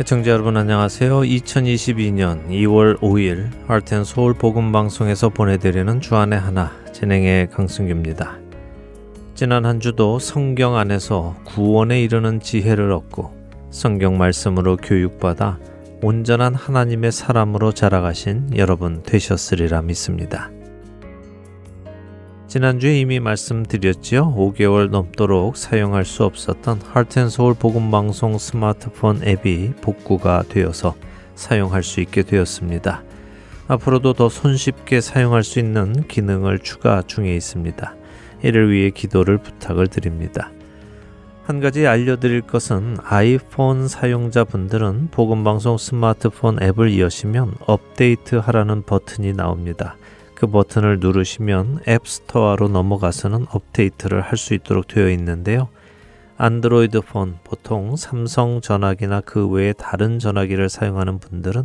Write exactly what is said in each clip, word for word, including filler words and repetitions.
시청자 여러분 안녕하세요. 이천이십이년 이월 오일 Heart and Soul 복음방송에서 보내드리는 주안의 하나 진행의 강승규입니다. 지난 한 주도 성경 안에서 구원에 이르는 지혜를 얻고 성경 말씀으로 교육받아 온전한 하나님의 사람으로 자라가신 여러분 되셨으리라 믿습니다. 지난주에 이미 말씀드렸지요. 오개월 넘도록 사용할 수 없었던 Heart and Soul 복음방송 스마트폰 앱이 복구가 되어서 사용할 수 있게 되었습니다. 앞으로도 더 손쉽게 사용할 수 있는 기능을 추가 중에 있습니다. 이를 위해 기도를 부탁을 드립니다. 한 가지 알려드릴 것은 아이폰 사용자분들은 복음방송 스마트폰 앱을 여시면 업데이트하라는 버튼이 나옵니다. 그 버튼을 누르시면 앱스토어로 넘어가서는 업데이트를 할 수 있도록 되어 있는데요. 안드로이드 폰, 보통 삼성 전화기나 그 외에 다른 전화기를 사용하는 분들은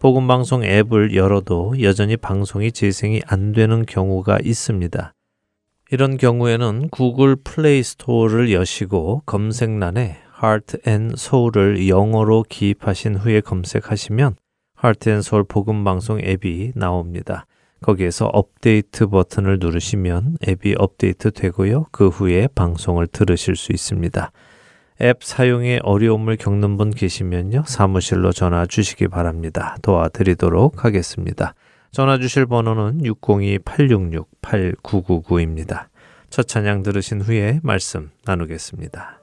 복음방송 앱을 열어도 여전히 방송이 재생이 안 되는 경우가 있습니다. 이런 경우에는 구글 플레이 스토어를 여시고 검색란에 Heart and Soul을 영어로 기입하신 후에 검색하시면 Heart and Soul 복음방송 앱이 나옵니다. 거기에서 업데이트 버튼을 누르시면 앱이 업데이트 되고요. 그 후에 방송을 들으실 수 있습니다. 앱 사용에 어려움을 겪는 분 계시면요. 사무실로 전화 주시기 바랍니다. 도와드리도록 하겠습니다. 전화 주실 번호는 육공이 팔육육 팔구구구입니다. 첫 찬양 들으신 후에 말씀 나누겠습니다.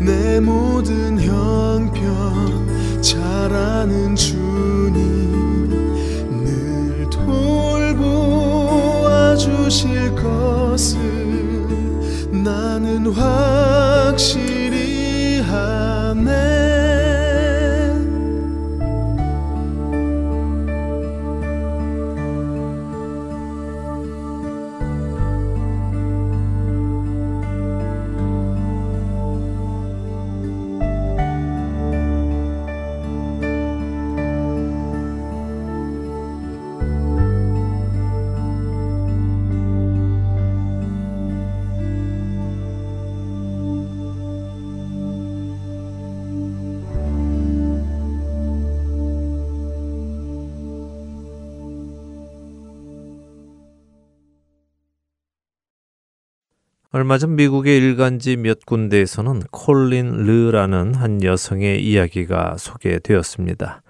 내 내 모든 형편 잘 아는 주님, 늘 돌보아 주실 것을 나는 확실히 아네. 얼마 전 미국의 일간지 몇 군데에서는 콜린 르라는 한 여성의 이야기가 소개되었습니다.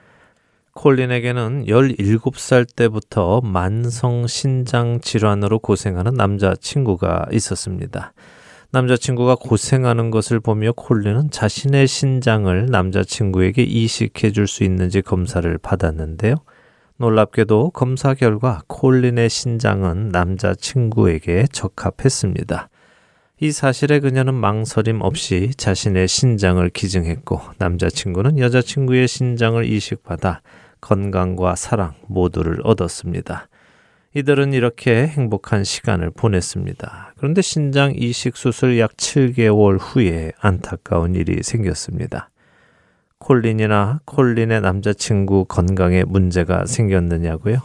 콜린에게는 열일곱 살 때부터 만성 신장 질환으로 고생하는 남자친구가 있었습니다. 남자친구가 고생하는 것을 보며 콜린은 자신의 신장을 남자친구에게 이식해 줄 수 있는지 검사를 받았는데요. 놀랍게도 검사 결과 콜린의 신장은 남자친구에게 적합했습니다. 이 사실에 그녀는 망설임 없이 자신의 신장을 기증했고, 남자친구는 여자친구의 신장을 이식받아 건강과 사랑 모두를 얻었습니다. 이들은 이렇게 행복한 시간을 보냈습니다. 그런데 신장 이식 수술 약 칠 개월 후에 안타까운 일이 생겼습니다. 콜린이나 콜린의 남자친구 건강에 문제가 생겼느냐고요?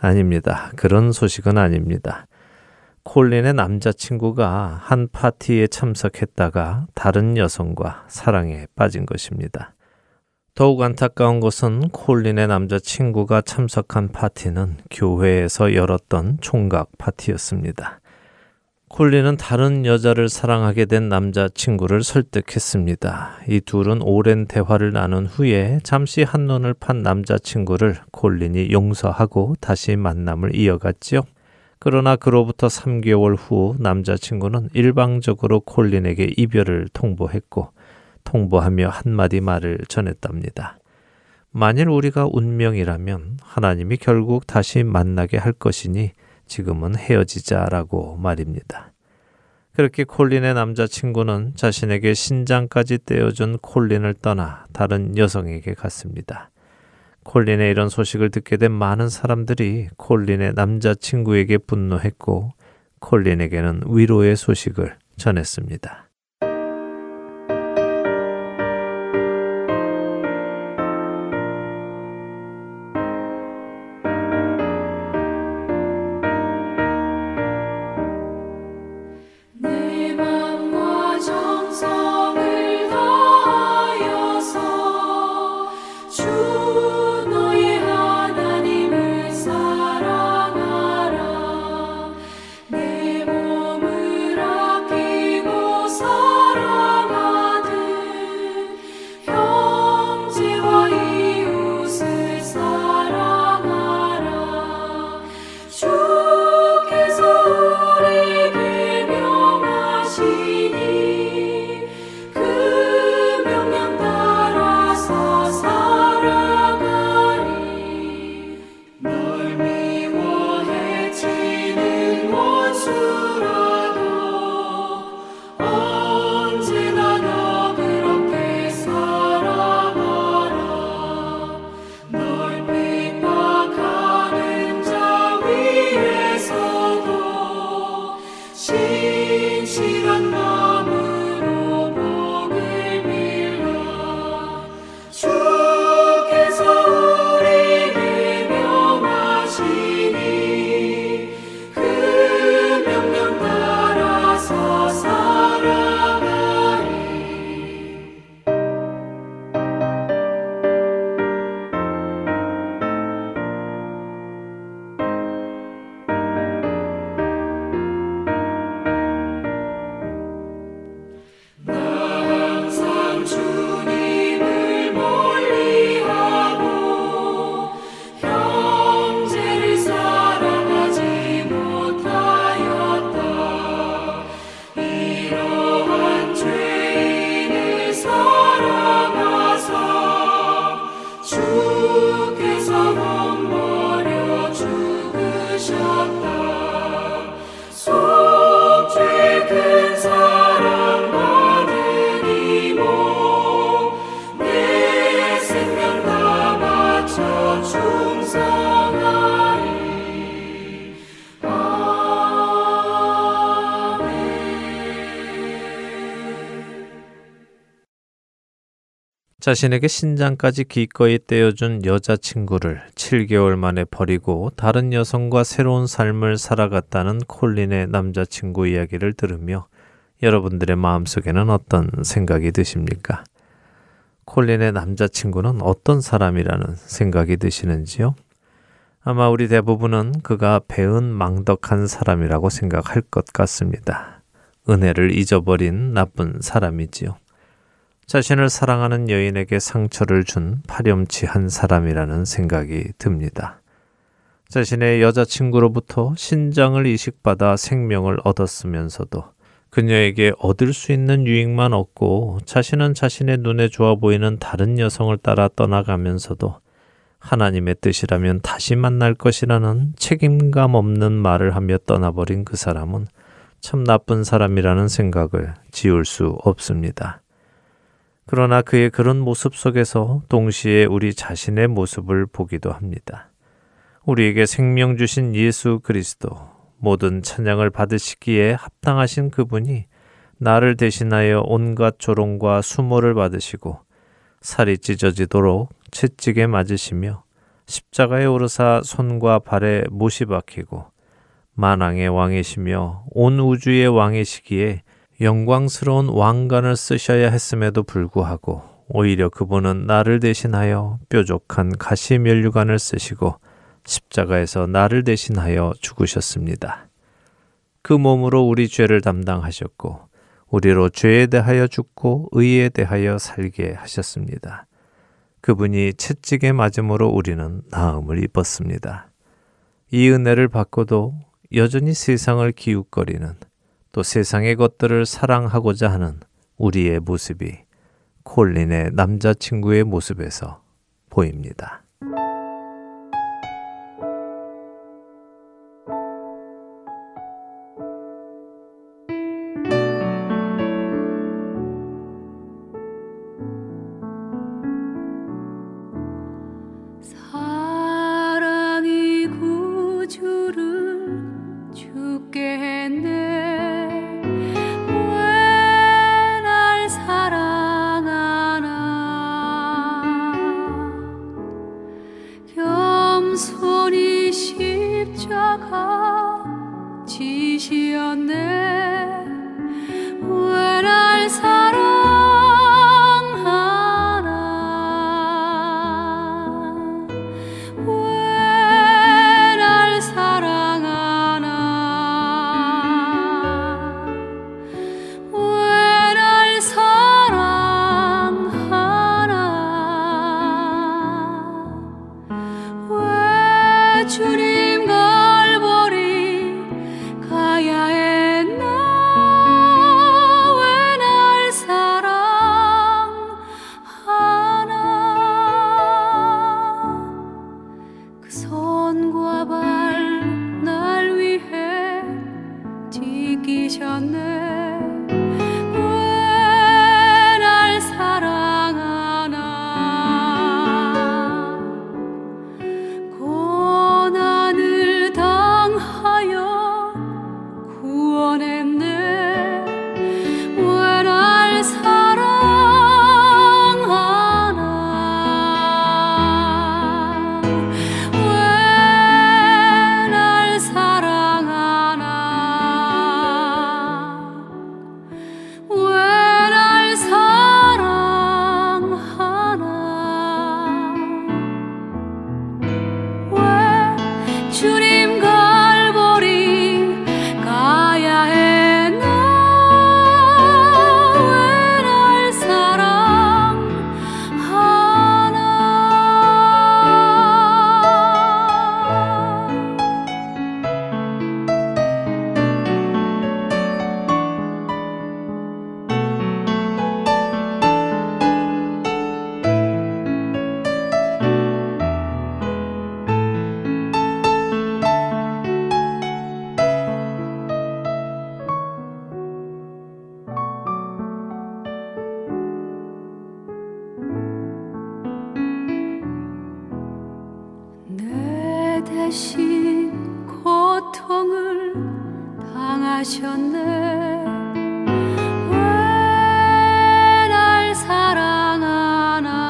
아닙니다. 그런 소식은 아닙니다. 콜린의 남자친구가 한 파티에 참석했다가 다른 여성과 사랑에 빠진 것입니다. 더욱 안타까운 것은 콜린의 남자친구가 참석한 파티는 교회에서 열었던 총각 파티였습니다. 콜린은 다른 여자를 사랑하게 된 남자친구를 설득했습니다. 이 둘은 오랜 대화를 나눈 후에 잠시 한눈을 판 남자친구를 콜린이 용서하고 다시 만남을 이어갔지요. 그러나 그로부터 삼 개월 후 남자친구는 일방적으로 콜린에게 이별을 통보했고, 통보하며 한마디 말을 전했답니다. 만일 우리가 운명이라면 하나님이 결국 다시 만나게 할 것이니 지금은 헤어지자라고 말입니다. 그렇게 콜린의 남자친구는 자신에게 신장까지 떼어준 콜린을 떠나 다른 여성에게 갔습니다. 콜린의 이런 소식을 듣게 된 많은 사람들이 콜린의 남자친구에게 분노했고, 콜린에게는 위로의 소식을 전했습니다. 자신에게 신장까지 기꺼이 떼어준 여자친구를 칠 개월 만에 버리고 다른 여성과 새로운 삶을 살아갔다는 콜린의 남자친구 이야기를 들으며 여러분들의 마음속에는 어떤 생각이 드십니까? 콜린의 남자친구는 어떤 사람이라는 생각이 드시는지요? 아마 우리 대부분은 그가 배은망덕한 사람이라고 생각할 것 같습니다. 은혜를 잊어버린 나쁜 사람이지요. 자신을 사랑하는 여인에게 상처를 준 파렴치한 사람이라는 생각이 듭니다. 자신의 여자친구로부터 신장을 이식받아 생명을 얻었으면서도 그녀에게 얻을 수 있는 유익만 얻고 자신은 자신의 눈에 좋아 보이는 다른 여성을 따라 떠나가면서도 하나님의 뜻이라면 다시 만날 것이라는 책임감 없는 말을 하며 떠나버린 그 사람은 참 나쁜 사람이라는 생각을 지울 수 없습니다. 그러나 그의 그런 모습 속에서 동시에 우리 자신의 모습을 보기도 합니다. 우리에게 생명 주신 예수 그리스도, 모든 찬양을 받으시기에 합당하신 그분이 나를 대신하여 온갖 조롱과 수모를 받으시고 살이 찢어지도록 채찍에 맞으시며 십자가에 오르사 손과 발에 못이 박히고 만왕의 왕이시며 온 우주의 왕이시기에 영광스러운 왕관을 쓰셔야 했음에도 불구하고 오히려 그분은 나를 대신하여 뾰족한 가시면류관을 쓰시고 십자가에서 나를 대신하여 죽으셨습니다. 그 몸으로 우리 죄를 담당하셨고 우리로 죄에 대하여 죽고 의에 대하여 살게 하셨습니다. 그분이 채찍에 맞음으로 우리는 나음을 입었습니다. 이 은혜를 받고도 여전히 세상을 기웃거리는, 또 세상의 것들을 사랑하고자 하는 우리의 모습이 콜린의 남자친구의 모습에서 보입니다. 하셨네. 왜 날 사랑하나.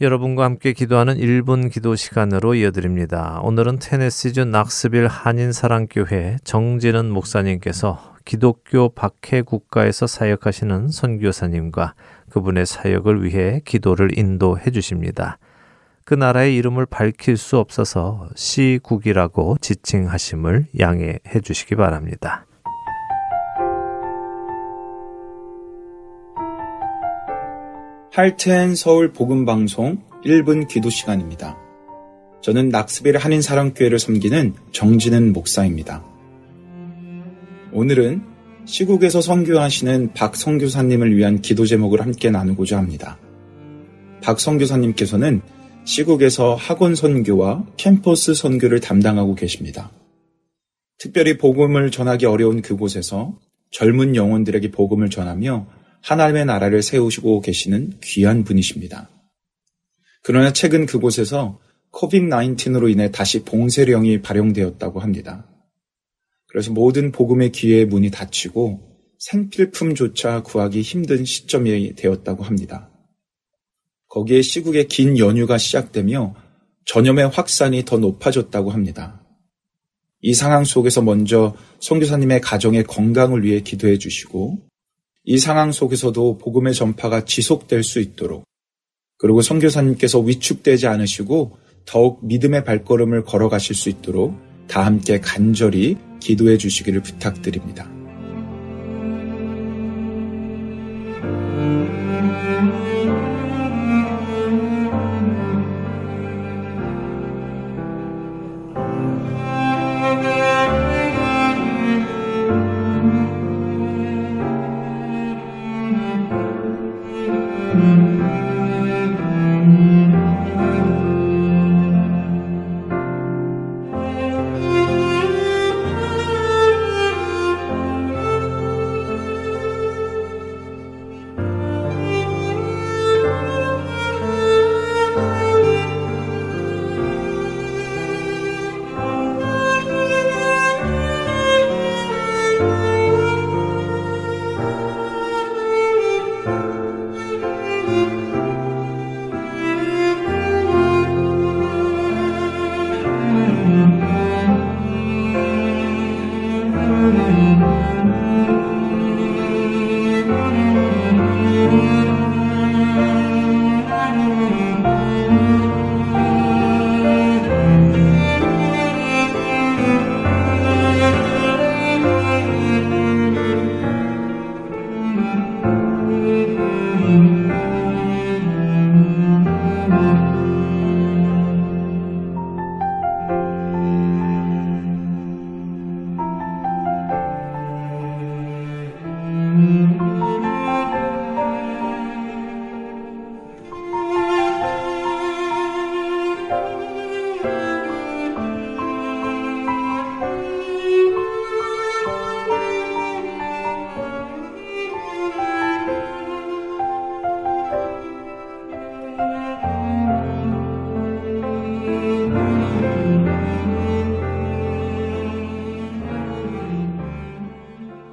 여러분과 함께 기도하는 일 분 기도 시간으로 이어드립니다. 오늘은 테네시주 낙스빌 한인사랑교회 정진은 목사님께서 기독교 박해 국가에서 사역하시는 선교사님과 그분의 사역을 위해 기도를 인도해 주십니다. 그 나라의 이름을 밝힐 수 없어서 시국이라고 지칭하심을 양해해 주시기 바랍니다. Heart and Soul 복음방송 일 분 기도 시간입니다. 저는 낙스빌 한인사랑교회를 섬기는 정진은 목사입니다. 오늘은 시국에서 선교하시는 박 선교사님을 위한 기도 제목을 함께 나누고자 합니다. 박 선교사님께서는 시국에서 학원 선교와 캠퍼스 선교를 담당하고 계십니다. 특별히 복음을 전하기 어려운 그곳에서 젊은 영혼들에게 복음을 전하며 하나님의 나라를 세우시고 계시는 귀한 분이십니다. 그러나 최근 그곳에서 코비드 나인틴으로 인해 다시 봉쇄령이 발령되었다고 합니다. 그래서 모든 복음의 기회의 문이 닫히고 생필품조차 구하기 힘든 시점이 되었다고 합니다. 거기에 시국의 긴 연휴가 시작되며 전염의 확산이 더 높아졌다고 합니다. 이 상황 속에서 먼저 선교사님의 가정의 건강을 위해 기도해 주시고 이 상황 속에서도 복음의 전파가 지속될 수 있도록 그리고 선교사님께서 위축되지 않으시고 더욱 믿음의 발걸음을 걸어가실 수 있도록 다 함께 간절히 기도해 주시기를 부탁드립니다.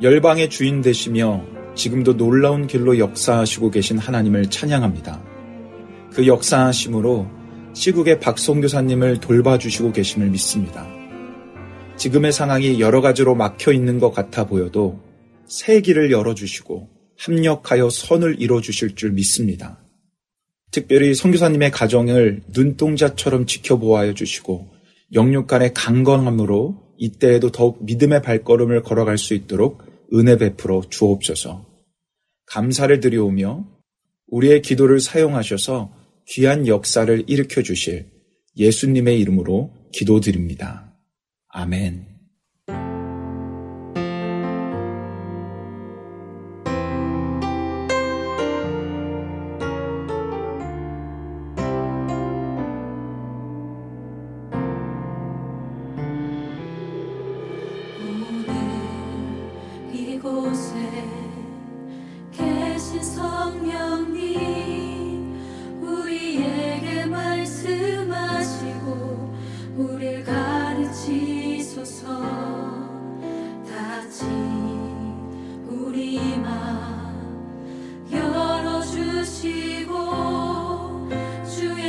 열방의 주인 되시며 지금도 놀라운 길로 역사하시고 계신 하나님을 찬양합니다. 그 역사하심으로 시국의 박 선교사님을 돌봐주시고 계심을 믿습니다. 지금의 상황이 여러 가지로 막혀 있는 것 같아 보여도 새 길을 열어주시고 합력하여 선을 이뤄주실 줄 믿습니다. 특별히 선교사님의 가정을 눈동자처럼 지켜보아 주시고 영육 간의 강건함으로 이때에도 더욱 믿음의 발걸음을 걸어갈 수 있도록 은혜 베풀어 주옵소서. 감사를 드리오며 우리의 기도를 사용하셔서 귀한 역사를 일으켜 주실 예수님의 이름으로 기도드립니다. 아멘. 우리 맘 열어주시고 주의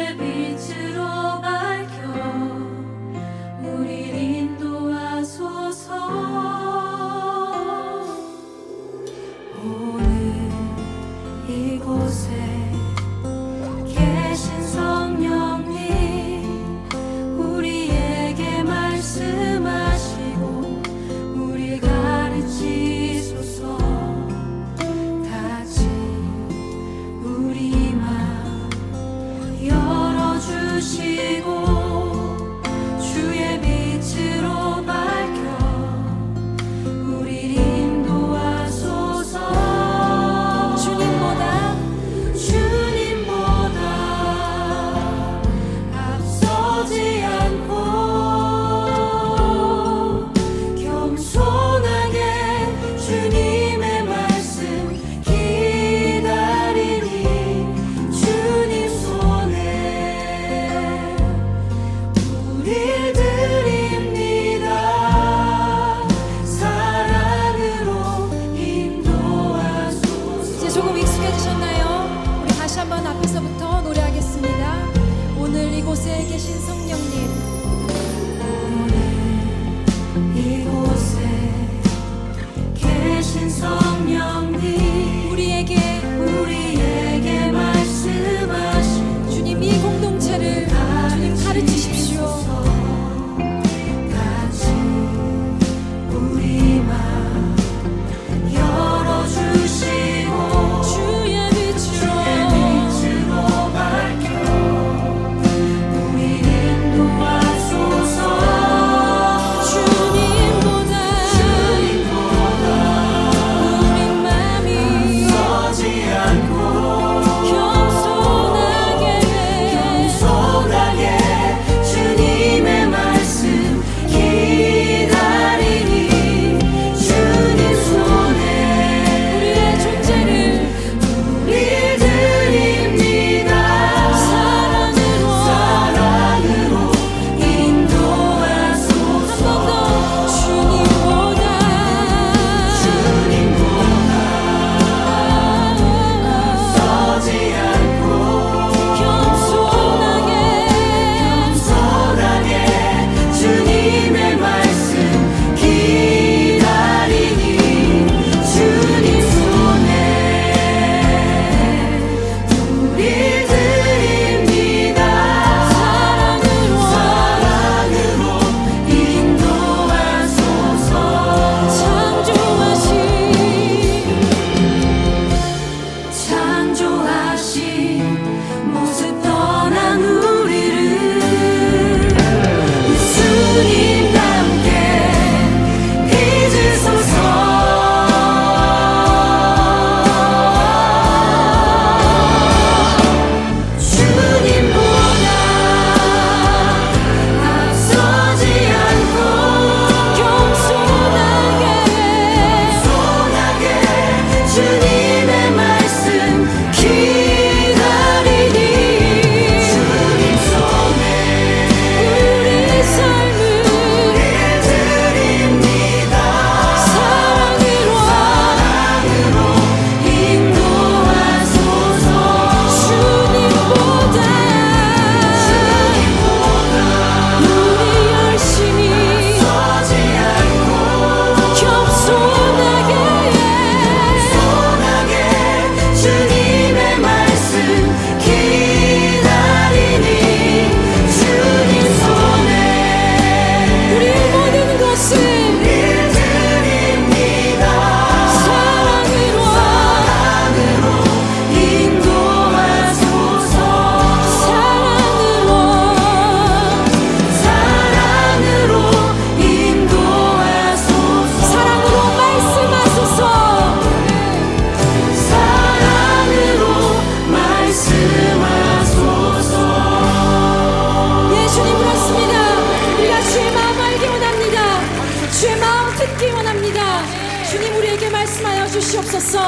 주님 우리에게 말씀하여 주시옵소서.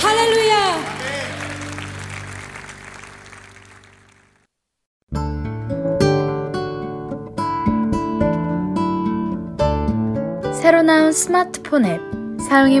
할렐루야. 새로 나온 스마트폰 앱 사용해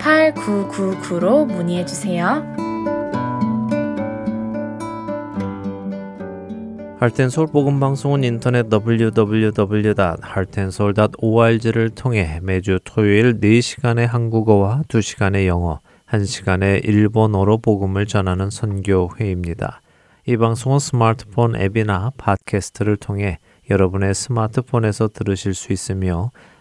팔구구구로 문의해주세요. Heart and Soul 복음방송은 인터넷 더블유 더블유 더블유 닷 하트앤소울 닷 오알지를 통해 매주 토요일 네 시간의 한국어와 두 시간의 영어, 한 시간의 일본어로 복음을 전하는 선교회입니다. 이 방송은 스마트폰 앱이나 팟캐스트를 통해 여러분의 스마트폰에서 들으실 수 있으며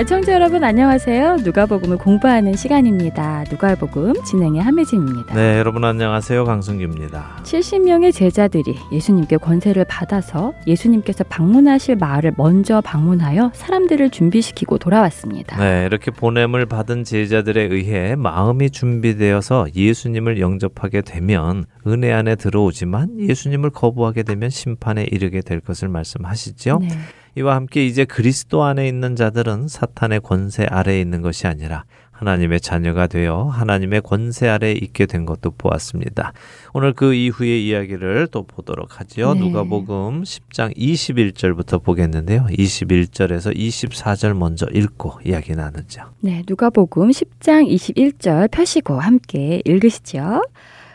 애청자 여러분 안녕하세요. 누가복음을 공부하는 시간입니다. 누가복음 진행의 함혜진입니다. 네, 여러분 안녕하세요. 강승규입니다. 칠십 명의 제자들이 예수님께 권세를 받아서 예수님께서 방문하실 마을을 먼저 방문하여 사람들을 준비시키고 돌아왔습니다. 네, 이렇게 보냄을 받은 제자들에 의해 마음이 준비되어서 예수님을 영접하게 되면 은혜 안에 들어오지만 예수님을 거부하게 되면 심판에 이르게 될 것을 말씀하시죠. 네. 이와 함께 이제 그리스도 안에 있는 자들은 사탄의 권세 아래에 있는 것이 아니라 하나님의 자녀가 되어 하나님의 권세 아래에 있게 된 것도 보았습니다. 오늘 그 이후의 이야기를 또 보도록 하지요. 네. 누가복음 십 장 이십일 절부터 보겠는데요. 이십일 절에서 이십사 절 먼저 읽고 이야기 나누죠. 네, 누가복음 십 장 이십일 절 펴시고 함께 읽으시죠.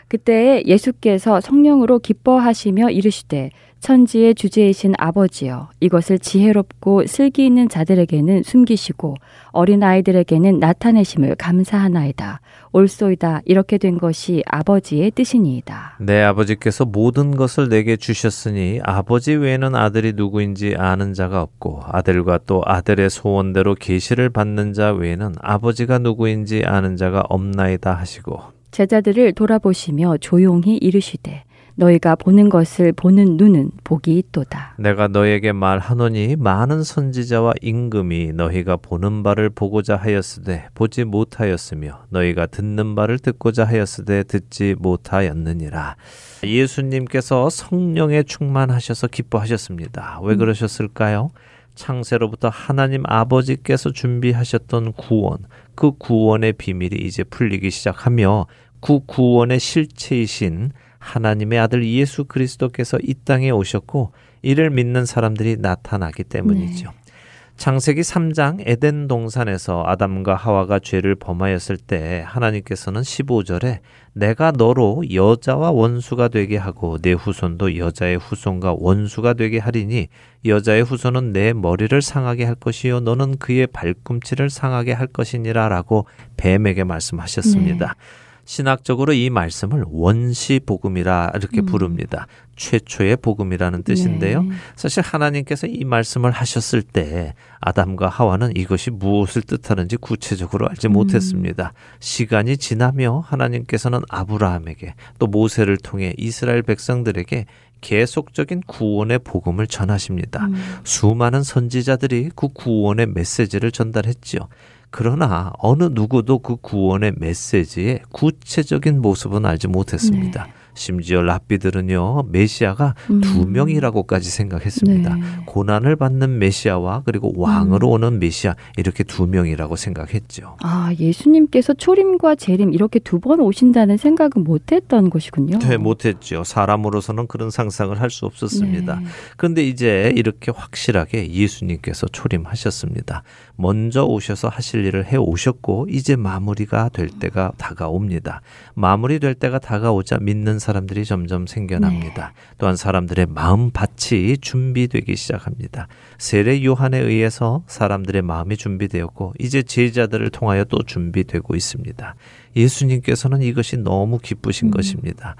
그때 예수께서 성령으로 기뻐하시며 이르시되 천지의 주재이신 아버지여, 이것을 지혜롭고 슬기 있는 자들에게는 숨기시고 어린아이들에게는 나타내심을 감사하나이다. 옳소이다. 이렇게 된 것이 아버지의 뜻이니이다. 내 아버지께서 모든 것을 내게 주셨으니 아버지 외에는 아들이 누구인지 아는 자가 없고 아들과 또 아들의 소원대로 계시를 받는 자 외에는 아버지가 누구인지 아는 자가 없나이다 하시고 제자들을 돌아보시며 조용히 이르시되 너희가 보는 것을 보는 눈은 복이 있도다. 내가 너에게 말하노니 많은 선지자와 임금이 너희가 보는 바를 보고자 하였으되 보지 못하였으며 너희가 듣는 바를 듣고자 하였으되 듣지 못하였느니라. 예수님께서 성령에 충만하셔서 기뻐하셨습니다. 왜 그러셨을까요? 창세로부터 하나님 아버지께서 준비하셨던 구원, 그 구원의 비밀이 이제 풀리기 시작하며 그 구원의 실체이신 하나님의 아들 예수 그리스도께서 이 땅에 오셨고 이를 믿는 사람들이 나타나기 때문이죠. 네. 창세기 삼 장 에덴 동산에서 아담과 하와가 죄를 범하였을 때 하나님께서는 십오 절에 내가 너로 여자와 원수가 되게 하고 내 후손도 여자의 후손과 원수가 되게 하리니 여자의 후손은 내 머리를 상하게 할 것이요 너는 그의 발꿈치를 상하게 할 것이니라 라고 뱀에게 말씀하셨습니다. 네. 신학적으로 이 말씀을 원시 복음이라 이렇게 음. 부릅니다. 최초의 복음이라는 뜻인데요. 네. 사실 하나님께서 이 말씀을 하셨을 때 아담과 하와는 이것이 무엇을 뜻하는지 구체적으로 알지 음. 못했습니다. 시간이 지나며 하나님께서는 아브라함에게 또 모세를 통해 이스라엘 백성들에게 계속적인 구원의 복음을 전하십니다. 음. 수많은 선지자들이 그 구원의 메시지를 전달했지요. 그러나 어느 누구도 그 구원의 메시지의 구체적인 모습은 알지 못했습니다. 네. 심지어 랍비들은요 메시아가 음. 두 명이라고까지 생각했습니다. 네. 고난을 받는 메시아와 그리고 왕으로 음. 오는 메시아 이렇게 두 명이라고 생각했죠. 아, 예수님께서 초림과 재림 이렇게 두 번 오신다는 생각은 못했던 것이군요. 네, 못했죠. 사람으로서는 그런 상상을 할 수 없었습니다. 네. 그런데 이제 이렇게 확실하게 예수님께서 초림하셨습니다. 먼저 오셔서 하실 일을 해오셨고 이제 마무리가 될 때가 다가옵니다. 마무리될 때가 다가오자 믿는 사람들이 점점 생겨납니다. 네. 또한 사람들의 마음밭이 준비되기 시작합니다. 세례 요한에 의해서 사람들의 마음이 준비되었고 이제 제자들을 통하여 또 준비되고 있습니다. 예수님께서는 이것이 너무 기쁘신 음. 것입니다.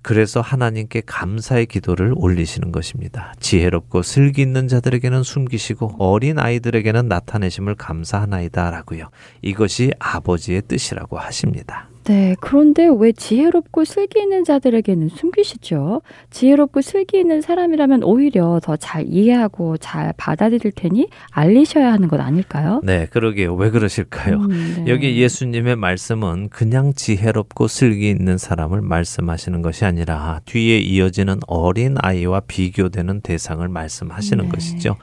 그래서 하나님께 감사의 기도를 올리시는 것입니다. 지혜롭고 슬기 있는 자들에게는 숨기시고 어린 아이들에게는 나타내심을 감사하나이다 라고요. 이것이 아버지의 뜻이라고 하십니다. 네, 그런데 왜 지혜롭고 슬기 있는 자들에게는 숨기시죠? 지혜롭고 슬기 있는 사람이라면 오히려 더 잘 이해하고 잘 받아들일 테니 알리셔야 하는 것 아닐까요? 네, 그러게요. 왜 그러실까요? 음, 네. 여기 예수님의 말씀은 그냥 지혜롭고 슬기 있는 사람을 말씀하시는 것이 아니라 뒤에 이어지는 어린 아이와 비교되는 대상을 말씀하시는 네. 것이죠.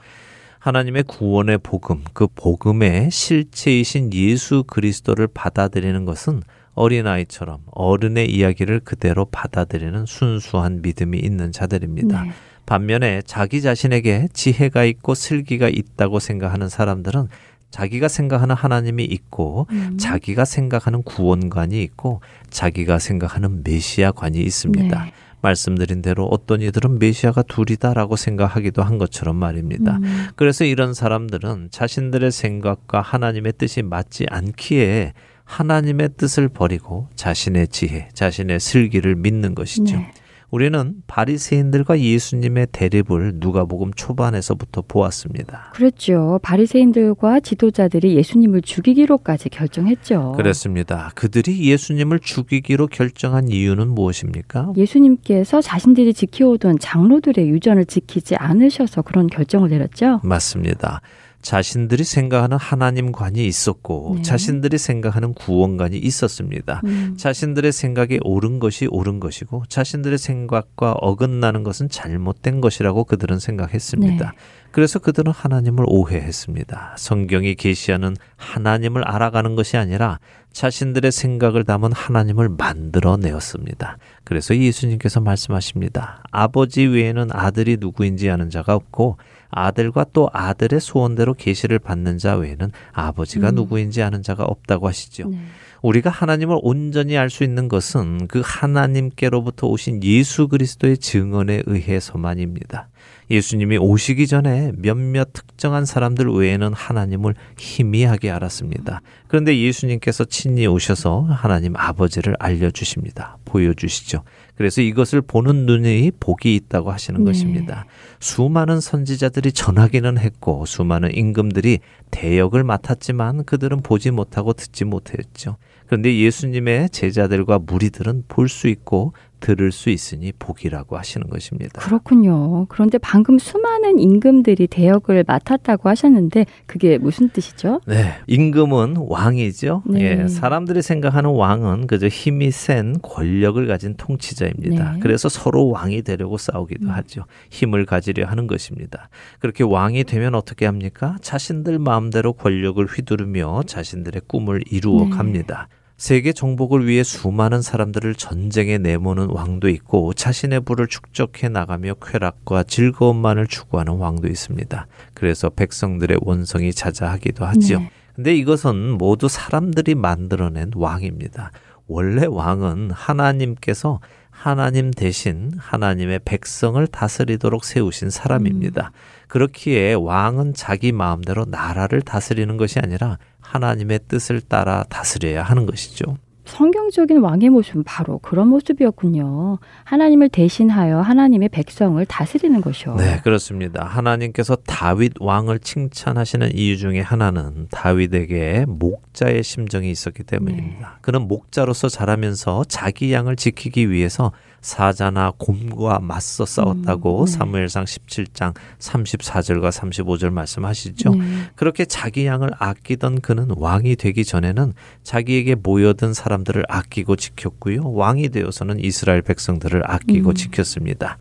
하나님의 구원의 복음, 그 복음의 실체이신 예수 그리스도를 받아들이는 것은 어린아이처럼 어른의 이야기를 그대로 받아들이는 순수한 믿음이 있는 자들입니다. 네. 반면에 자기 자신에게 지혜가 있고 슬기가 있다고 생각하는 사람들은 자기가 생각하는 하나님이 있고 음. 자기가 생각하는 구원관이 있고 자기가 생각하는 메시아관이 있습니다. 네. 말씀드린 대로 어떤 이들은 메시아가 둘이다라고 생각하기도 한 것처럼 말입니다. 음. 그래서 이런 사람들은 자신들의 생각과 하나님의 뜻이 맞지 않기에 하나님의 뜻을 버리고 자신의 지혜, 자신의 슬기를 믿는 것이죠. 네. 우리는 바리새인들과 예수님의 대립을 누가복음 초반에서부터 보았습니다. 그랬죠. 바리새인들과 지도자들이 예수님을 죽이기로까지 결정했죠. 그렇습니다. 그들이 예수님을 죽이기로 결정한 이유는 무엇입니까? 예수님께서 자신들이 지켜오던 장로들의 유전을 지키지 않으셔서 그런 결정을 내렸죠. 맞습니다. 자신들이 생각하는 하나님관이 있었고 네. 자신들이 생각하는 구원관이 있었습니다. 음. 자신들의 생각에 옳은 것이 옳은 것이고 자신들의 생각과 어긋나는 것은 잘못된 것이라고 그들은 생각했습니다. 네. 그래서 그들은 하나님을 오해했습니다. 성경이 계시하는 하나님을 알아가는 것이 아니라 자신들의 생각을 담은 하나님을 만들어내었습니다. 그래서 예수님께서 말씀하십니다. 아버지 외에는 아들이 누구인지 아는 자가 없고 아들과 또 아들의 소원대로 계시를 받는 자 외에는 아버지가 음. 누구인지 아는 자가 없다고 하시죠. 네. 우리가 하나님을 온전히 알 수 있는 것은 그 하나님께로부터 오신 예수 그리스도의 증언에 의해서만입니다. 예수님이 오시기 전에 몇몇 특정한 사람들 외에는 하나님을 희미하게 알았습니다. 그런데 예수님께서 친히 오셔서 하나님 아버지를 알려주십니다. 보여주시죠. 그래서 이것을 보는 눈이 복이 있다고 하시는 네. 것입니다. 수많은 선지자들이 전하기는 했고 수많은 임금들이 대역을 맡았지만 그들은 보지 못하고 듣지 못했죠. 그런데 예수님의 제자들과 무리들은 볼 수 있고 들을 수 있으니 복이라고 하시는 것입니다. 그렇군요. 그런데 방금 수많은 임금들이 대역을 맡았다고 하셨는데 그게 무슨 뜻이죠? 네, 임금은 왕이죠. 네. 예, 사람들이 생각하는 왕은 그저 힘이 센 권력을 가진 통치자입니다. 네. 그래서 서로 왕이 되려고 싸우기도 음. 하죠. 힘을 가지려 하는 것입니다. 그렇게 왕이 되면 어떻게 합니까? 자신들 마음대로 권력을 휘두르며 자신들의 꿈을 이루어 네. 갑니다. 세계 정복을 위해 수많은 사람들을 전쟁에 내모는 왕도 있고 자신의 부를 축적해 나가며 쾌락과 즐거움만을 추구하는 왕도 있습니다. 그래서 백성들의 원성이 자자하기도 하지요. 네. 근데 이것은 모두 사람들이 만들어낸 왕입니다. 원래 왕은 하나님께서 하나님 대신 하나님의 백성을 다스리도록 세우신 사람입니다. 그렇기에 왕은 자기 마음대로 나라를 다스리는 것이 아니라 하나님의 뜻을 따라 다스려야 하는 것이죠. 성경적인 왕의 모습은 바로 그런 모습이었군요. 하나님을 대신하여 하나님의 백성을 다스리는 것이요. 네, 그렇습니다. 하나님께서 다윗 왕을 칭찬하시는 이유 중에 하나는 다윗에게 목자의 심정이 있었기 때문입니다. 네. 그는 목자로서 자라면서 자기 양을 지키기 위해서 사자나 곰과 맞서 싸웠다고 음, 네. 사무엘상 십칠 장 삼십사 절과 삼십오 절 말씀하시죠. 네. 그렇게 자기 양을 아끼던 그는 왕이 되기 전에는 자기에게 모여든 사람들을 아끼고 지켰고요. 왕이 되어서는 이스라엘 백성들을 아끼고 음. 지켰습니다.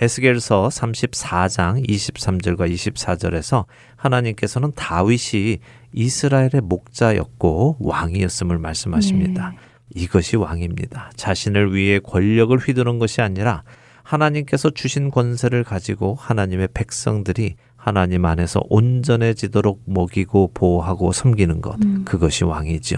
에스겔서 삼십사 장 이십삼 절과 이십사 절에서 하나님께서는 다윗이 이스라엘의 목자였고 왕이었음을 말씀하십니다. 네. 이것이 왕입니다. 자신을 위해 권력을 휘두른 것이 아니라 하나님께서 주신 권세를 가지고 하나님의 백성들이 하나님 안에서 온전해지도록 먹이고 보호하고 섬기는 것, 음. 그것이 왕이죠.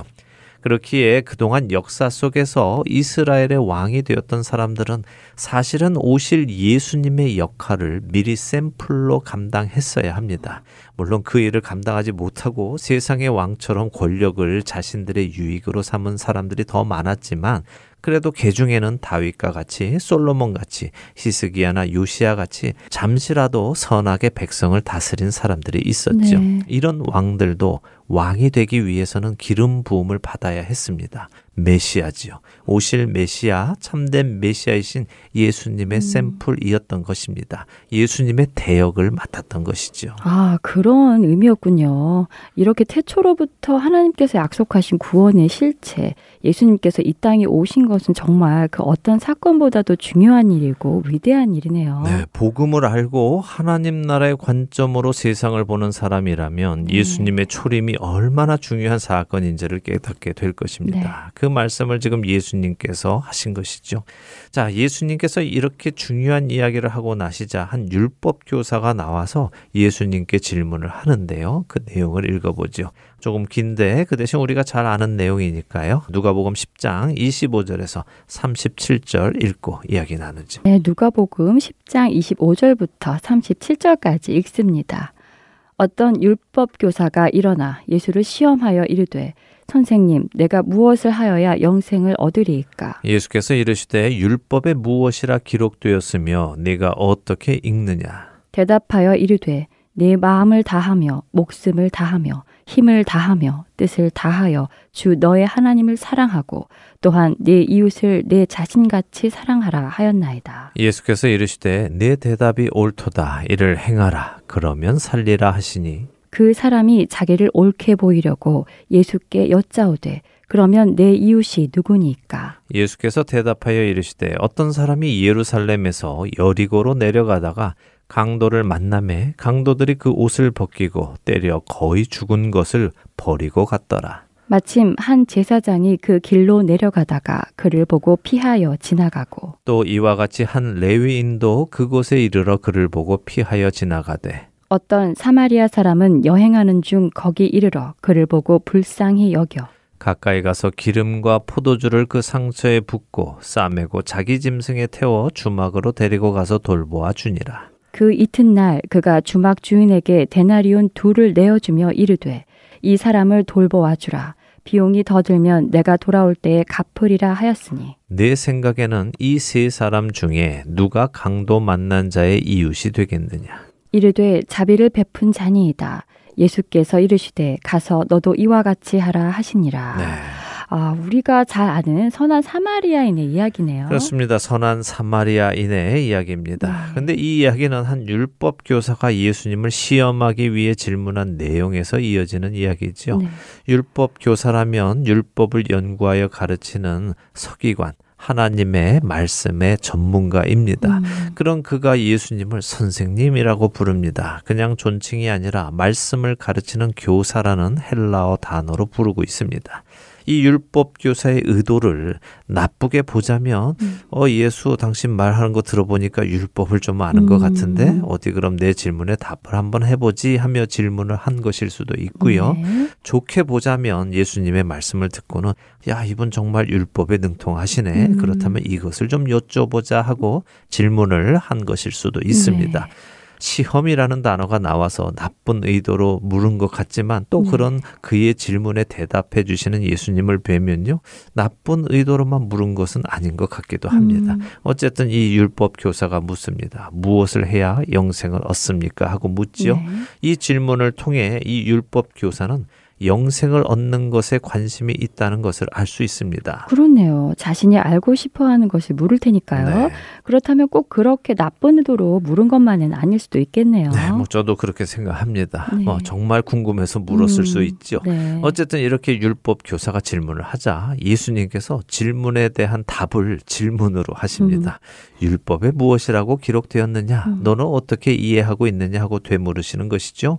그렇기에 그동안 역사 속에서 이스라엘의 왕이 되었던 사람들은 사실은 오실 예수님의 역할을 미리 샘플로 감당했어야 합니다. 물론 그 일을 감당하지 못하고 세상의 왕처럼 권력을 자신들의 유익으로 삼은 사람들이 더 많았지만 그래도 개중에는 다윗과 같이 솔로몬 같이 히스기야나 요시야 같이 잠시라도 선하게 백성을 다스린 사람들이 있었죠. 네. 이런 왕들도 왕이 되기 위해서는 기름 부음을 받아야 했습니다. 메시아지요. 오실 메시아, 참된 메시아이신 예수님의 음. 샘플이었던 것입니다. 예수님의 대역을 맡았던 것이죠. 아, 그런 의미였군요. 이렇게 태초로부터 하나님께서 약속하신 구원의 실체, 예수님께서 이 땅에 오신 것은 정말 그 어떤 사건보다도 중요한 일이고 위대한 일이네요. 네, 복음을 알고 하나님 나라의 관점으로 세상을 보는 사람이라면 예수님의 초림이 얼마나 중요한 사건인지를 깨닫게 될 것입니다. 네. 그 말씀을 지금 예수님께서 하신 것이죠. 자, 예수님께서 이렇게 중요한 이야기를 하고 나시자 한 율법교사가 나와서 예수님께 질문을 하는데요. 그 내용을 읽어보죠. 조금 긴데 그 대신 우리가 잘 아는 내용이니까요. 누가복음 십 장 이십오 절에서 삼십칠 절 읽고 이야기 나누죠. 네, 누가복음 십 장 이십오 절부터 삼십칠 절까지 읽습니다. 어떤 율법교사가 일어나 예수를 시험하여 이르되 선생님, 내가 무엇을 하여야 영생을 얻으리이까? 예수께서 이르시되 율법에 무엇이라 기록되었으며 네가 어떻게 읽느냐? 대답하여 이르되 내 마음을 다하며 목숨을 다하며 힘을 다하며 뜻을 다하여 주 너의 하나님을 사랑하고 또한 네 이웃을 내 자신같이 사랑하라 하였나이다. 예수께서 이르시되 내 대답이 옳도다. 이를 행하라. 그러면 살리라 하시니 그 사람이 자기를 옳게 보이려고 예수께 여짜오되 그러면 내 이웃이 누구니까? 예수께서 대답하여 이르시되 어떤 사람이 예루살렘에서 여리고로 내려가다가 강도를 만남에 강도들이 그 옷을 벗기고 때려 거의 죽은 것을 버리고 갔더라. 마침 한 제사장이 그 길로 내려가다가 그를 보고 피하여 지나가고 또 이와 같이 한 레위인도 그곳에 이르러 그를 보고 피하여 지나가되 어떤 사마리아 사람은 여행하는 중 거기 이르러 그를 보고 불쌍히 여겨 가까이 가서 기름과 포도주를 그 상처에 붓고 싸매고 자기 짐승에 태워 주막으로 데리고 가서 돌보아 주니라. 그 이튿날 그가 주막 주인에게 데나리온 둘을 내어주며 이르되 이 사람을 돌보아 주라. 비용이 더 들면 내가 돌아올 때에 갚으리라 하였으니 내 생각에는 이 세 사람 중에 누가 강도 만난 자의 이웃이 되겠느냐? 이르되 자비를 베푼 자니이다. 예수께서 이르시되 가서 너도 이와 같이 하라 하시니라. 네. 아, 우리가 잘 아는 선한 사마리아인의 이야기네요. 그렇습니다. 선한 사마리아인의 이야기입니다. 그런데 네. 이 이야기는 한 율법교사가 예수님을 시험하기 위해 질문한 내용에서 이어지는 이야기죠. 네. 율법교사라면 율법을 연구하여 가르치는 서기관, 하나님의 말씀의 전문가입니다. 음. 그런 그가 예수님을 선생님이라고 부릅니다. 그냥 존칭이 아니라 말씀을 가르치는 교사라는 헬라어 단어로 부르고 있습니다. 이 율법교사의 의도를 나쁘게 보자면 음. 어 예수 당신 말하는 거 들어보니까 율법을 좀 아는 음. 것 같은데 어디 그럼 내 질문에 답을 한번 해보지 하며 질문을 한 것일 수도 있고요. 네. 좋게 보자면 예수님의 말씀을 듣고는 야 이분 정말 율법에 능통하시네. 음. 그렇다면 이것을 좀 여쭤보자 하고 질문을 한 것일 수도 있습니다. 네. 시험이라는 단어가 나와서 나쁜 의도로 물은 것 같지만 또 그런 그의 질문에 대답해 주시는 예수님을 뵈면요. 나쁜 의도로만 물은 것은 아닌 것 같기도 합니다. 음. 어쨌든 이 율법 교사가 묻습니다. 무엇을 해야 영생을 얻습니까? 하고 묻지요. 네. 이 질문을 통해 이 율법 교사는 영생을 얻는 것에 관심이 있다는 것을 알 수 있습니다. 그렇네요. 자신이 알고 싶어하는 것을 물을 테니까요. 네. 그렇다면 꼭 그렇게 나쁜 의도로 물은 것만은 아닐 수도 있겠네요. 네, 뭐 저도 그렇게 생각합니다. 네. 어, 정말 궁금해서 물었을 음, 수 있죠. 네. 어쨌든 이렇게 율법 교사가 질문을 하자 예수님께서 질문에 대한 답을 질문으로 하십니다. 음. 율법에 무엇이라고 기록되었느냐, 음. 너는 어떻게 이해하고 있느냐 하고 되물으시는 것이죠.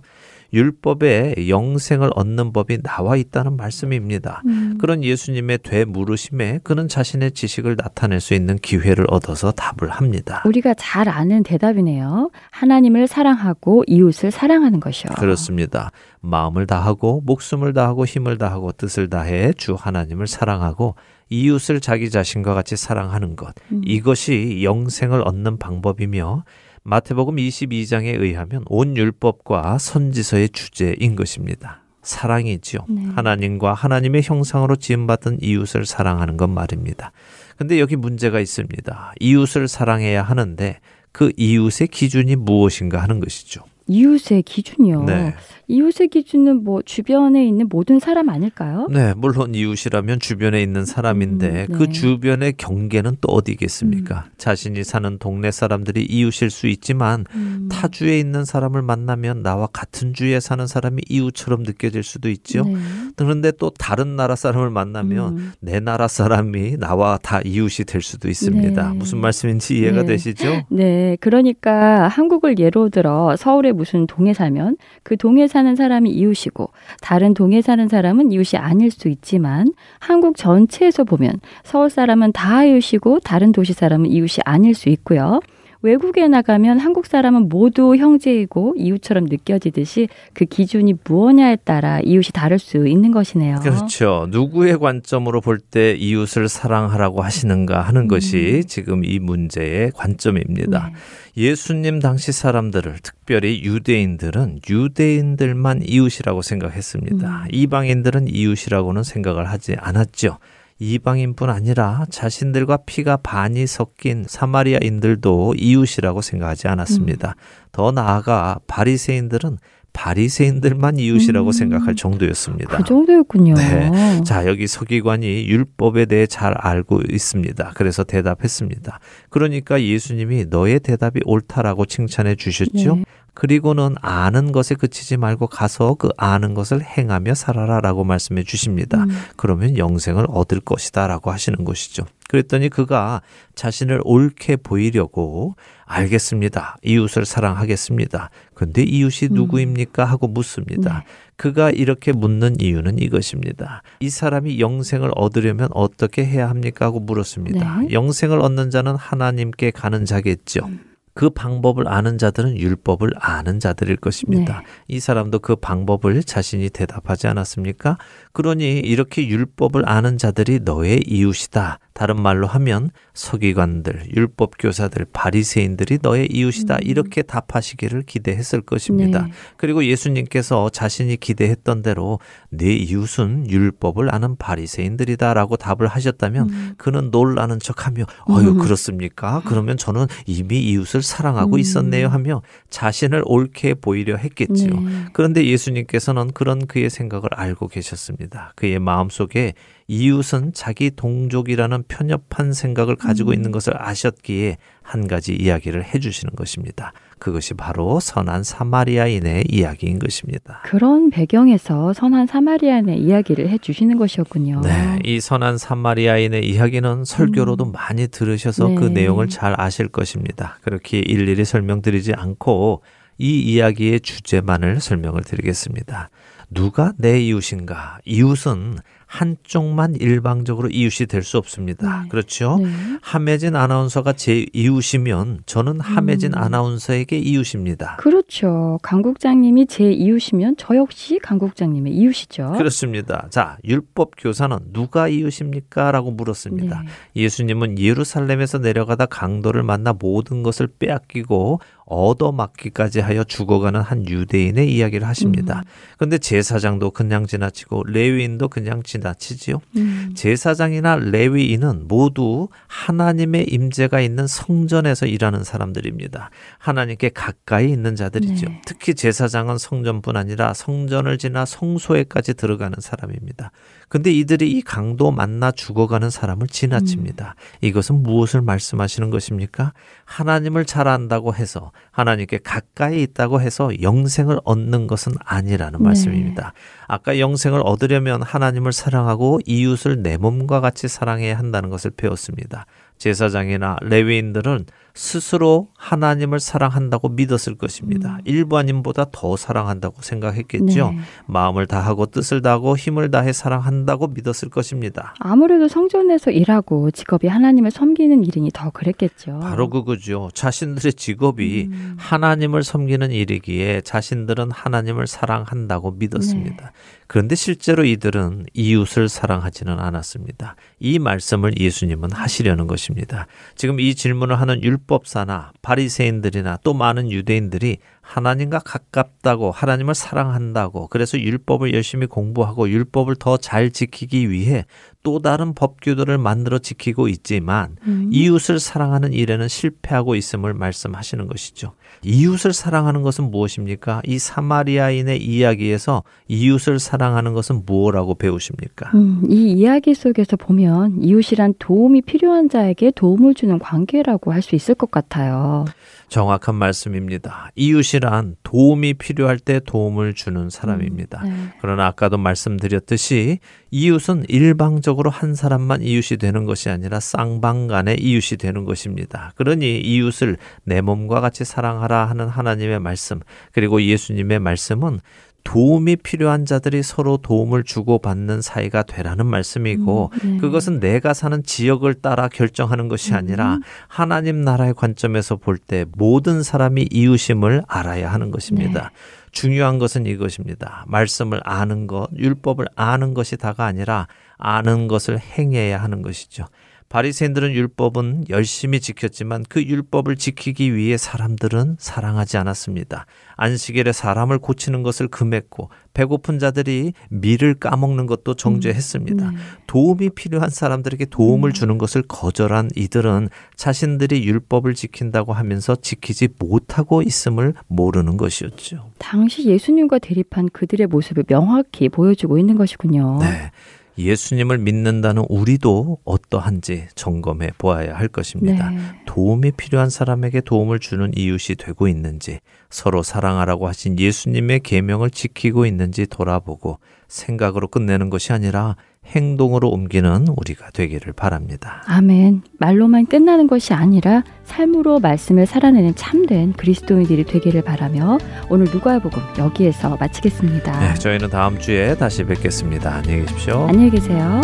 율법에 영생을 얻는 법이 나와 있다는 말씀입니다. 음. 그런 예수님의 되물으심에 그는 자신의 지식을 나타낼 수 있는 기회를 얻어서 답을 합니다. 우리가 잘 아는 대답이네요. 하나님을 사랑하고 이웃을 사랑하는 것이요. 그렇습니다. 마음을 다하고 목숨을 다하고 힘을 다하고 뜻을 다해 주 하나님을 사랑하고 이웃을 자기 자신과 같이 사랑하는 것. 음. 이것이 영생을 얻는 방법이며 마태복음 이십이 장에 의하면 온 율법과 선지서의 주제인 것입니다. 사랑이지요. 네. 하나님과 하나님의 형상으로 지음받은 이웃을 사랑하는 것 말입니다. 근데 여기 문제가 있습니다. 이웃을 사랑해야 하는데 그 이웃의 기준이 무엇인가 하는 것이죠. 이웃의 기준이요? 네. 이웃의 기준은 뭐 주변에 있는 모든 사람 아닐까요? 네, 물론 이웃이라면 주변에 있는 사람인데 음, 네. 그 주변의 경계는 또 어디겠습니까? 음. 자신이 사는 동네 사람들이 이웃일 수 있지만 음. 타주에 있는 사람을 만나면 나와 같은 주에 사는 사람이 이웃처럼 느껴질 수도 있죠. 네. 그런데 또 다른 나라 사람을 만나면 음. 내 나라 사람이 나와 다 이웃이 될 수도 있습니다. 네. 무슨 말씀인지 이해가 네. 되시죠? 네, 그러니까 한국을 예로 들어 서울의 무슨 동에 살면 그 동에 사는 사람이 이웃이고 다른 동에 사는 사람은 이웃이 아닐 수 있지만 한국 전체에서 보면 서울 사람은 다 이웃이고 다른 도시 사람은 이웃이 아닐 수 있고요. 외국에 나가면 한국 사람은 모두 형제이고 이웃처럼 느껴지듯이 그 기준이 무엇냐에 따라 이웃이 다를 수 있는 것이네요. 그렇죠. 누구의 관점으로 볼 때 이웃을 사랑하라고 하시는가 하는 음. 것이 지금 이 문제의 관점입니다. 네. 예수님 당시 사람들을 특별히 유대인들은 유대인들만 이웃이라고 생각했습니다. 음. 이방인들은 이웃이라고는 생각을 하지 않았죠. 이방인뿐 아니라 자신들과 피가 반이 섞인 사마리아인들도 이웃이라고 생각하지 않았습니다. 음. 더 나아가 바리새인들은 바리새인들만 이웃이라고 음. 생각할 정도였습니다. 그 정도였군요. 네. 자, 여기 서기관이 율법에 대해 잘 알고 있습니다. 그래서 대답했습니다. 그러니까 예수님이 너의 대답이 옳다라고 칭찬해 주셨죠. 네. 그리고는 아는 것에 그치지 말고 가서 그 아는 것을 행하며 살아라 라고 말씀해 주십니다. 음. 그러면 영생을 얻을 것이다 라고 하시는 것이죠. 그랬더니 그가 자신을 옳게 보이려고 알겠습니다. 이웃을 사랑하겠습니다. 근데 이웃이 음. 누구입니까? 하고 묻습니다. 네. 그가 이렇게 묻는 이유는 이것입니다. 이 사람이 영생을 얻으려면 어떻게 해야 합니까? 하고 물었습니다. 네. 영생을 얻는 자는 하나님께 가는 자겠죠. 음. 그 방법을 아는 자들은 율법을 아는 자들일 것입니다. 네. 이 사람도 그 방법을 자신이 대답하지 않았습니까? 그러니 이렇게 율법을 아는 자들이 너의 이웃이다. 다른 말로 하면 서기관들, 율법 교사들, 바리새인들이 너의 이웃이다. 음. 이렇게 답하시기를 기대했을 것입니다. 네. 그리고 예수님께서 자신이 기대했던 대로 네 이웃은 율법을 아는 바리새인들이다 라고 답을 하셨다면 음. 그는 놀라는 척하며 어휴 그렇습니까? 그러면 저는 이미 이웃을 사랑하고 음. 있었네요 하며 자신을 옳게 보이려 했겠지요. 네. 그런데 예수님께서는 그런 그의 생각을 알고 계셨습니다. 그의 마음속에 이웃은 자기 동족이라는 편협한 생각을 가지고 있는 것을 아셨기에 한 가지 이야기를 해주시는 것입니다. 그것이 바로 선한 사마리아인의 이야기인 것입니다. 그런 배경에서 선한 사마리아인의 이야기를 해주시는 것이었군요. 네, 이 선한 사마리아인의 이야기는 설교로도 음. 많이 들으셔서 네. 그 내용을 잘 아실 것입니다. 그렇게 일일이 설명드리지 않고 이 이야기의 주제만을 설명을 드리겠습니다. 누가 내 이웃인가? 이웃은 한쪽만 일방적으로 이웃이 될 수 없습니다. 네. 그렇죠? 네. 함혜진 아나운서가 제 이웃이면 저는 함혜진 음. 아나운서에게 이웃입니다. 그렇죠. 강국장님이 제 이웃이면 저 역시 강국장님의 이웃이죠. 그렇습니다. 자, 율법 교사는 누가 이웃입니까? 라고 물었습니다. 네. 예수님은 예루살렘에서 내려가다 강도를 만나 모든 것을 빼앗기고 얻어맞기까지 하여 죽어가는 한 유대인의 이야기를 하십니다. 그런데 음. 제사장도 그냥 지나치고 레위인도 그냥 지나치지요. 음. 제사장이나 레위인은 모두 하나님의 임재가 있는 성전에서 일하는 사람들입니다. 하나님께 가까이 있는 자들이죠. 네. 특히 제사장은 성전뿐 아니라 성전을 지나 성소에까지 들어가는 사람입니다. 근데 이들이 이 강도 만나 죽어가는 사람을 지나칩니다. 음. 이것은 무엇을 말씀하시는 것입니까? 하나님을 잘 안다고 해서 하나님께 가까이 있다고 해서 영생을 얻는 것은 아니라는 네. 말씀입니다. 아까 영생을 얻으려면 하나님을 사랑하고 이웃을 내 몸과 같이 사랑해야 한다는 것을 배웠습니다. 제사장이나 레위인들은 스스로 하나님을 사랑한다고 믿었을 것입니다. 음. 일반인보다 더 사랑한다고 생각했겠죠. 네. 마음을 다하고 뜻을 다하고 힘을 다해 사랑한다고 믿었을 것입니다. 아무래도 성전에서 일하고 직업이 하나님을 섬기는 일이니 더 그랬겠죠. 바로 그거죠. 자신들의 직업이 음. 하나님을 섬기는 일이기에 자신들은 하나님을 사랑한다고 믿었습니다. 네. 그런데 실제로 이들은 이웃을 사랑하지는 않았습니다. 이 말씀을 예수님은 하시려는 것입니다. 지금 이 질문을 하는 율법사나 바리새인들이나 또 많은 유대인들이 하나님과 가깝다고 하나님을 사랑한다고 그래서 율법을 열심히 공부하고 율법을 더 잘 지키기 위해 또 다른 법규들을 만들어 지키고 있지만 음. 이웃을 사랑하는 일에는 실패하고 있음을 말씀하시는 것이죠. 이웃을 사랑하는 것은 무엇입니까? 이 사마리아인의 이야기에서 이웃을 사랑하는 것은 무엇이라고 배우십니까? 음, 이 이야기 속에서 보면 이웃이란 도움이 필요한 자에게 도움을 주는 관계라고 할 수 있을 것 같아요. 정확한 말씀입니다. 이웃이란 도움이 필요할 때 도움을 주는 사람입니다. 음, 네. 그러나 아까도 말씀드렸듯이 이웃은 일방적으로 한 사람만 이웃이 되는 것이 아니라 쌍방간의 이웃이 되는 것입니다. 그러니 이웃을 내 몸과 같이 사랑하라 하는 하나님의 말씀 그리고 예수님의 말씀은 도움이 필요한 자들이 서로 도움을 주고받는 사이가 되라는 말씀이고 음, 네. 그것은 내가 사는 지역을 따라 결정하는 것이 아니라 음. 하나님 나라의 관점에서 볼 때 모든 사람이 이웃임을 알아야 하는 것입니다. 네. 중요한 것은 이것입니다. 말씀을 아는 것, 율법을 아는 것이 다가 아니라 아는 것을 행해야 하는 것이죠. 바리새인들은 율법은 열심히 지켰지만 그 율법을 지키기 위해 사람들은 사랑하지 않았습니다. 안식일에 사람을 고치는 것을 금했고 배고픈 자들이 밀을 까먹는 것도 정죄했습니다. 음, 네. 도움이 필요한 사람들에게 도움을 음. 주는 것을 거절한 이들은 자신들이 율법을 지킨다고 하면서 지키지 못하고 있음을 모르는 것이었죠. 당시 예수님과 대립한 그들의 모습을 명확히 보여주고 있는 것이군요. 네. 예수님을 믿는다는 우리도 어떠한지 점검해 보아야 할 것입니다. 네. 도움이 필요한 사람에게 도움을 주는 이웃이 되고 있는지, 서로 사랑하라고 하신 예수님의 계명을 지키고 있는지 돌아보고 생각으로 끝내는 것이 아니라 행동으로 옮기는 우리가 되기를 바랍니다. 아멘. 말로만 끝나는 것이 아니라 삶으로 말씀을 살아내는 참된 그리스도인들이 되기를 바라며 오늘 누가복음 여기에서 마치겠습니다. 네, 저희는 다음 주에 다시 뵙겠습니다. 안녕히 계십시오. 안녕히 계세요.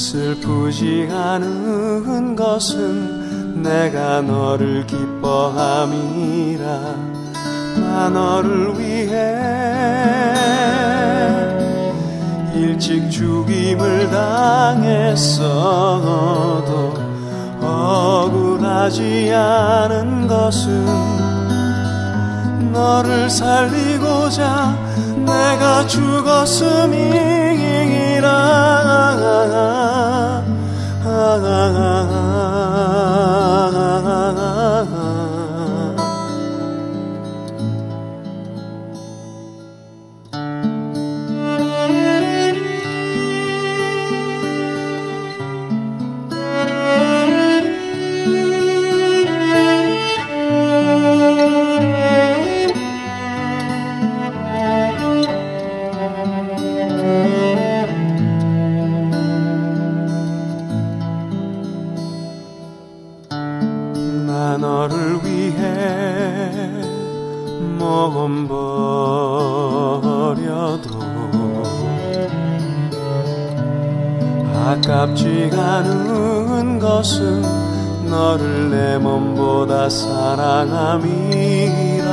슬프지 않은 것은 내가 너를 기뻐함이라. 나 너를 위해 일찍 죽임을 당했어도 억울하지 않은 것은 너를 살리고자 내가 죽었음이니라. 너를 위해 몸 버려도 아깝지 않은 것은 너를 내 몸보다 사랑함이라.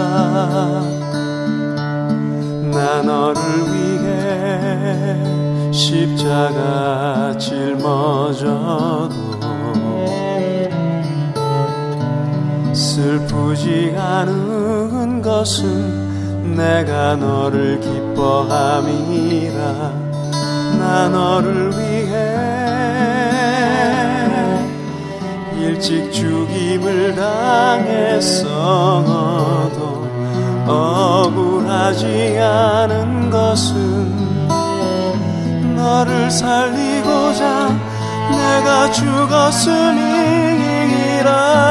나 너를 위해 십자가 짊어져도 슬프지 않은 것은 내가 너를 기뻐함이라. 나 너를 위해 일찍 죽임을 당했어도 억울하지 않은 것은 너를 살리고자 내가 죽었음이니라.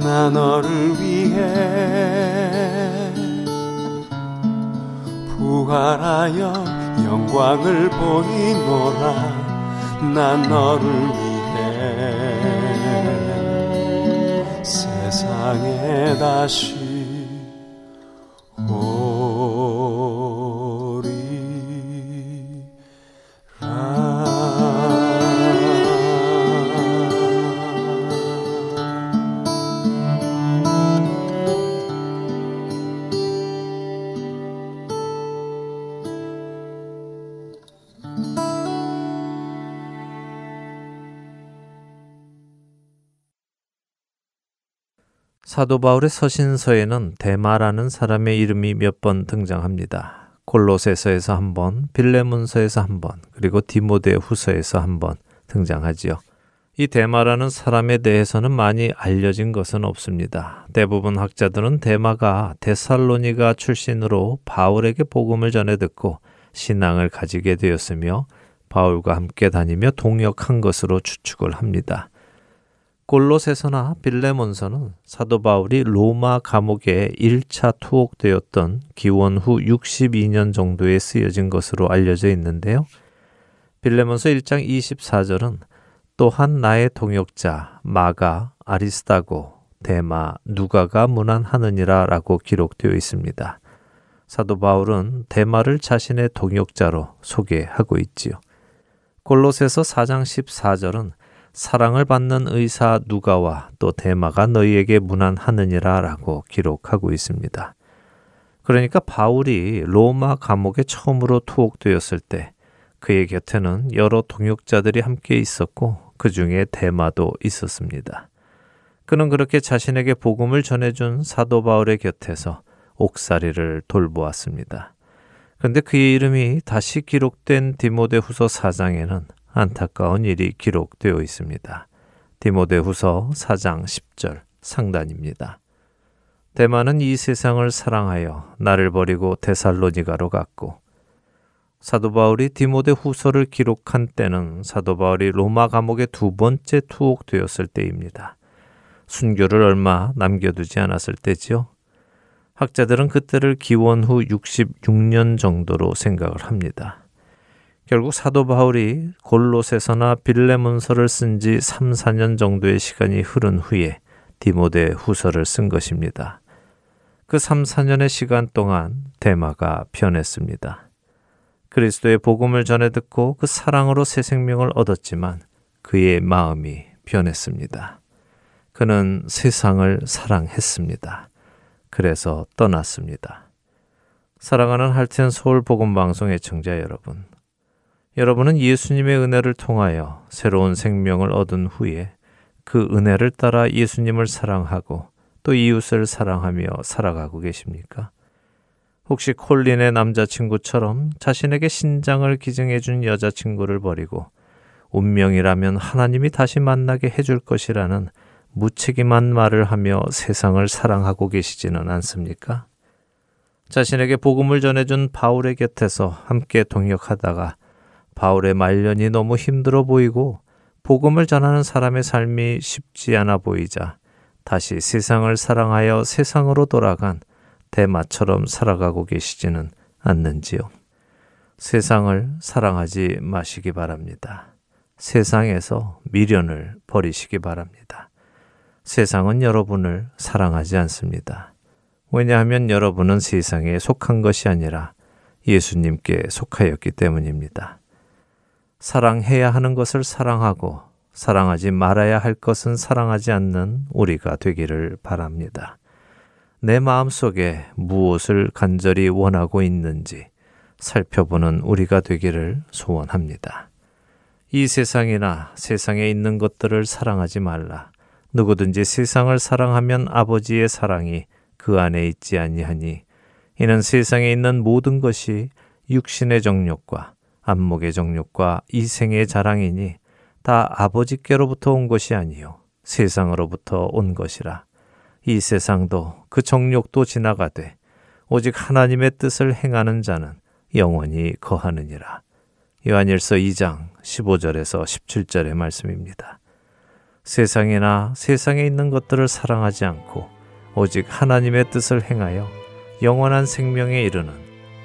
나 너를 위해 부활하여 영광을 보이노라. 나 너를 위해 세상에 다시 사도 바울의 서신서에는 대마라는 사람의 이름이 몇 번 등장합니다. 골로새서에서 한 번, 빌레몬서에서 한 번, 그리고 디모데후서에서 한 번 등장하지요. 이 대마라는 사람에 대해서는 많이 알려진 것은 없습니다. 대부분 학자들은 대마가 데살로니가 출신으로 바울에게 복음을 전해 듣고 신앙을 가지게 되었으며 바울과 함께 다니며 동역한 것으로 추측을 합니다. 골로새서나 빌레몬서는 사도 바울이 로마 감옥에 일 차 투옥되었던 기원 후 육십이 년 정도에 쓰여진 것으로 알려져 있는데요. 빌레몬서 일 장 이십사 절은 또한 나의 동역자 마가, 아리스다고, 대마, 누가가 문안하느니라 라고 기록되어 있습니다. 사도 바울은 대마를 자신의 동역자로 소개하고 있지요. 골로새서 사 장 십사 절은 사랑을 받는 의사 누가와 또 대마가 너희에게 문안하느니라 라고 기록하고 있습니다. 그러니까 바울이 로마 감옥에 처음으로 투옥되었을 때 그의 곁에는 여러 동역자들이 함께 있었고 그 중에 대마도 있었습니다. 그는 그렇게 자신에게 복음을 전해준 사도 바울의 곁에서 옥살이를 돌보았습니다. 그런데 그의 이름이 다시 기록된 디모데후서 사 장에는 안타까운 일이 기록되어 있습니다. 디모데후서 사 장 십 절 상단입니다. 대마는 이 세상을 사랑하여 나를 버리고 데살로니가로 갔고. 사도 바울이 디모데후서를 기록한 때는 사도 바울이 로마 감옥에 두 번째 투옥되었을 때입니다. 순교를 얼마 남겨두지 않았을 때지요. 학자들은 그때를 기원 후 육십육 년 정도로 생각을 합니다. 결국 사도 바울이 골로새서나 빌레몬서를 쓴 지 삼, 사 년 정도의 시간이 흐른 후에 디모데 후서를 쓴 것입니다. 그 삼, 사 년의 시간 동안 대마가 변했습니다. 그리스도의 복음을 전해 듣고 그 사랑으로 새 생명을 얻었지만 그의 마음이 변했습니다. 그는 세상을 사랑했습니다. 그래서 떠났습니다. 사랑하는 할텐 서울 복음 방송의 청자 여러분, 여러분은 예수님의 은혜를 통하여 새로운 생명을 얻은 후에 그 은혜를 따라 예수님을 사랑하고 또 이웃을 사랑하며 살아가고 계십니까? 혹시 콜린의 남자친구처럼 자신에게 신장을 기증해준 여자친구를 버리고 운명이라면 하나님이 다시 만나게 해줄 것이라는 무책임한 말을 하며 세상을 사랑하고 계시지는 않습니까? 자신에게 복음을 전해준 바울의 곁에서 함께 동역하다가 바울의 말년이 너무 힘들어 보이고 복음을 전하는 사람의 삶이 쉽지 않아 보이자 다시 세상을 사랑하여 세상으로 돌아간 대마처럼 살아가고 계시지는 않는지요. 세상을 사랑하지 마시기 바랍니다. 세상에서 미련을 버리시기 바랍니다. 세상은 여러분을 사랑하지 않습니다. 왜냐하면 여러분은 세상에 속한 것이 아니라 예수님께 속하였기 때문입니다. 사랑해야 하는 것을 사랑하고 사랑하지 말아야 할 것은 사랑하지 않는 우리가 되기를 바랍니다. 내 마음속에 무엇을 간절히 원하고 있는지 살펴보는 우리가 되기를 소원합니다. 이 세상이나 세상에 있는 것들을 사랑하지 말라. 누구든지 세상을 사랑하면 아버지의 사랑이 그 안에 있지 아니하니 이는 세상에 있는 모든 것이 육신의 정욕과 안목의 정욕과 이생의 자랑이니 다 아버지께로부터 온 것이 아니요 세상으로부터 온 것이라. 이 세상도 그 정욕도 지나가되 오직 하나님의 뜻을 행하는 자는 영원히 거하느니라. 요한일서 이 장 십오 절에서 십칠 절의 말씀입니다. 세상이나 세상에 있는 것들을 사랑하지 않고 오직 하나님의 뜻을 행하여 영원한 생명에 이르는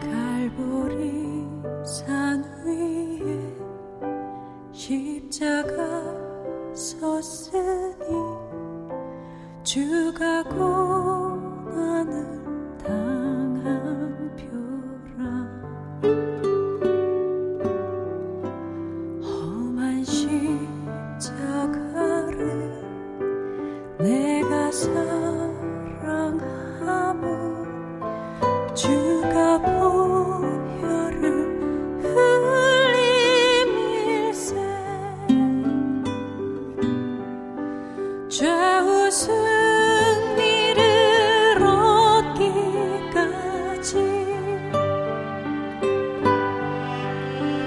갈보리 산 위에 십자가 섰으니 주가 고난을 당한 표라 험한 십자가를 내가 사랑하며 주가 보혈을 흘림일세 죄 우스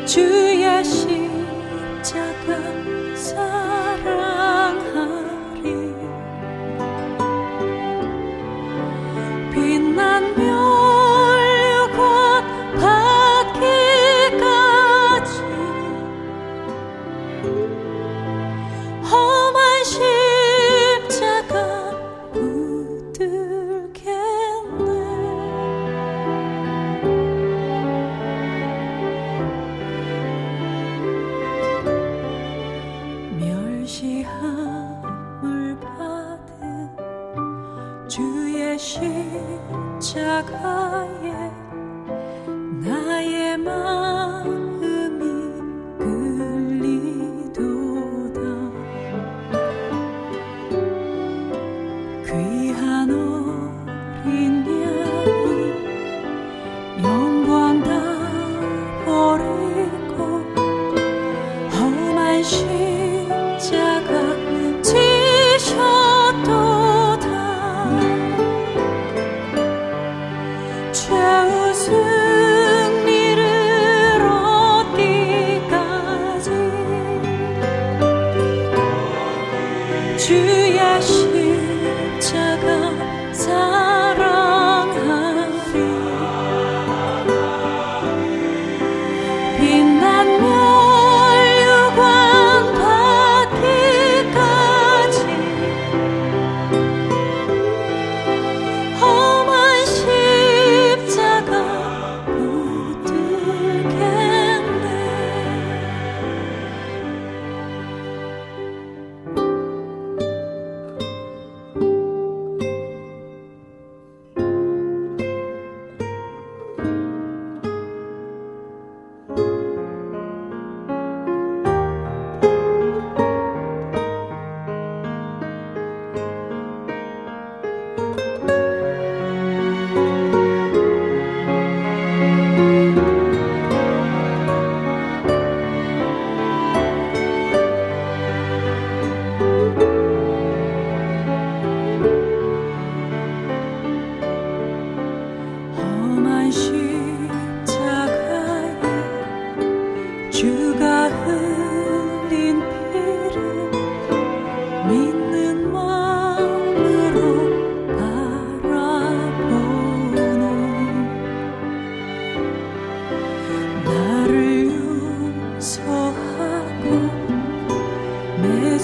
주의 십자가 사랑하리 빛난 멸류관 받기까지 험한 십자가 십자가에 나의 마음이 끌리도다 귀한 어린 양이 영광 다 버리고 험한 십자가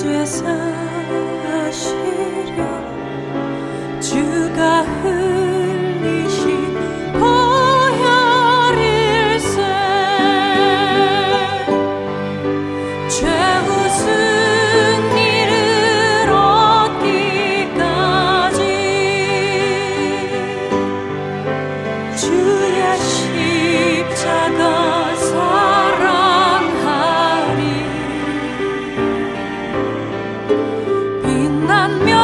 난 명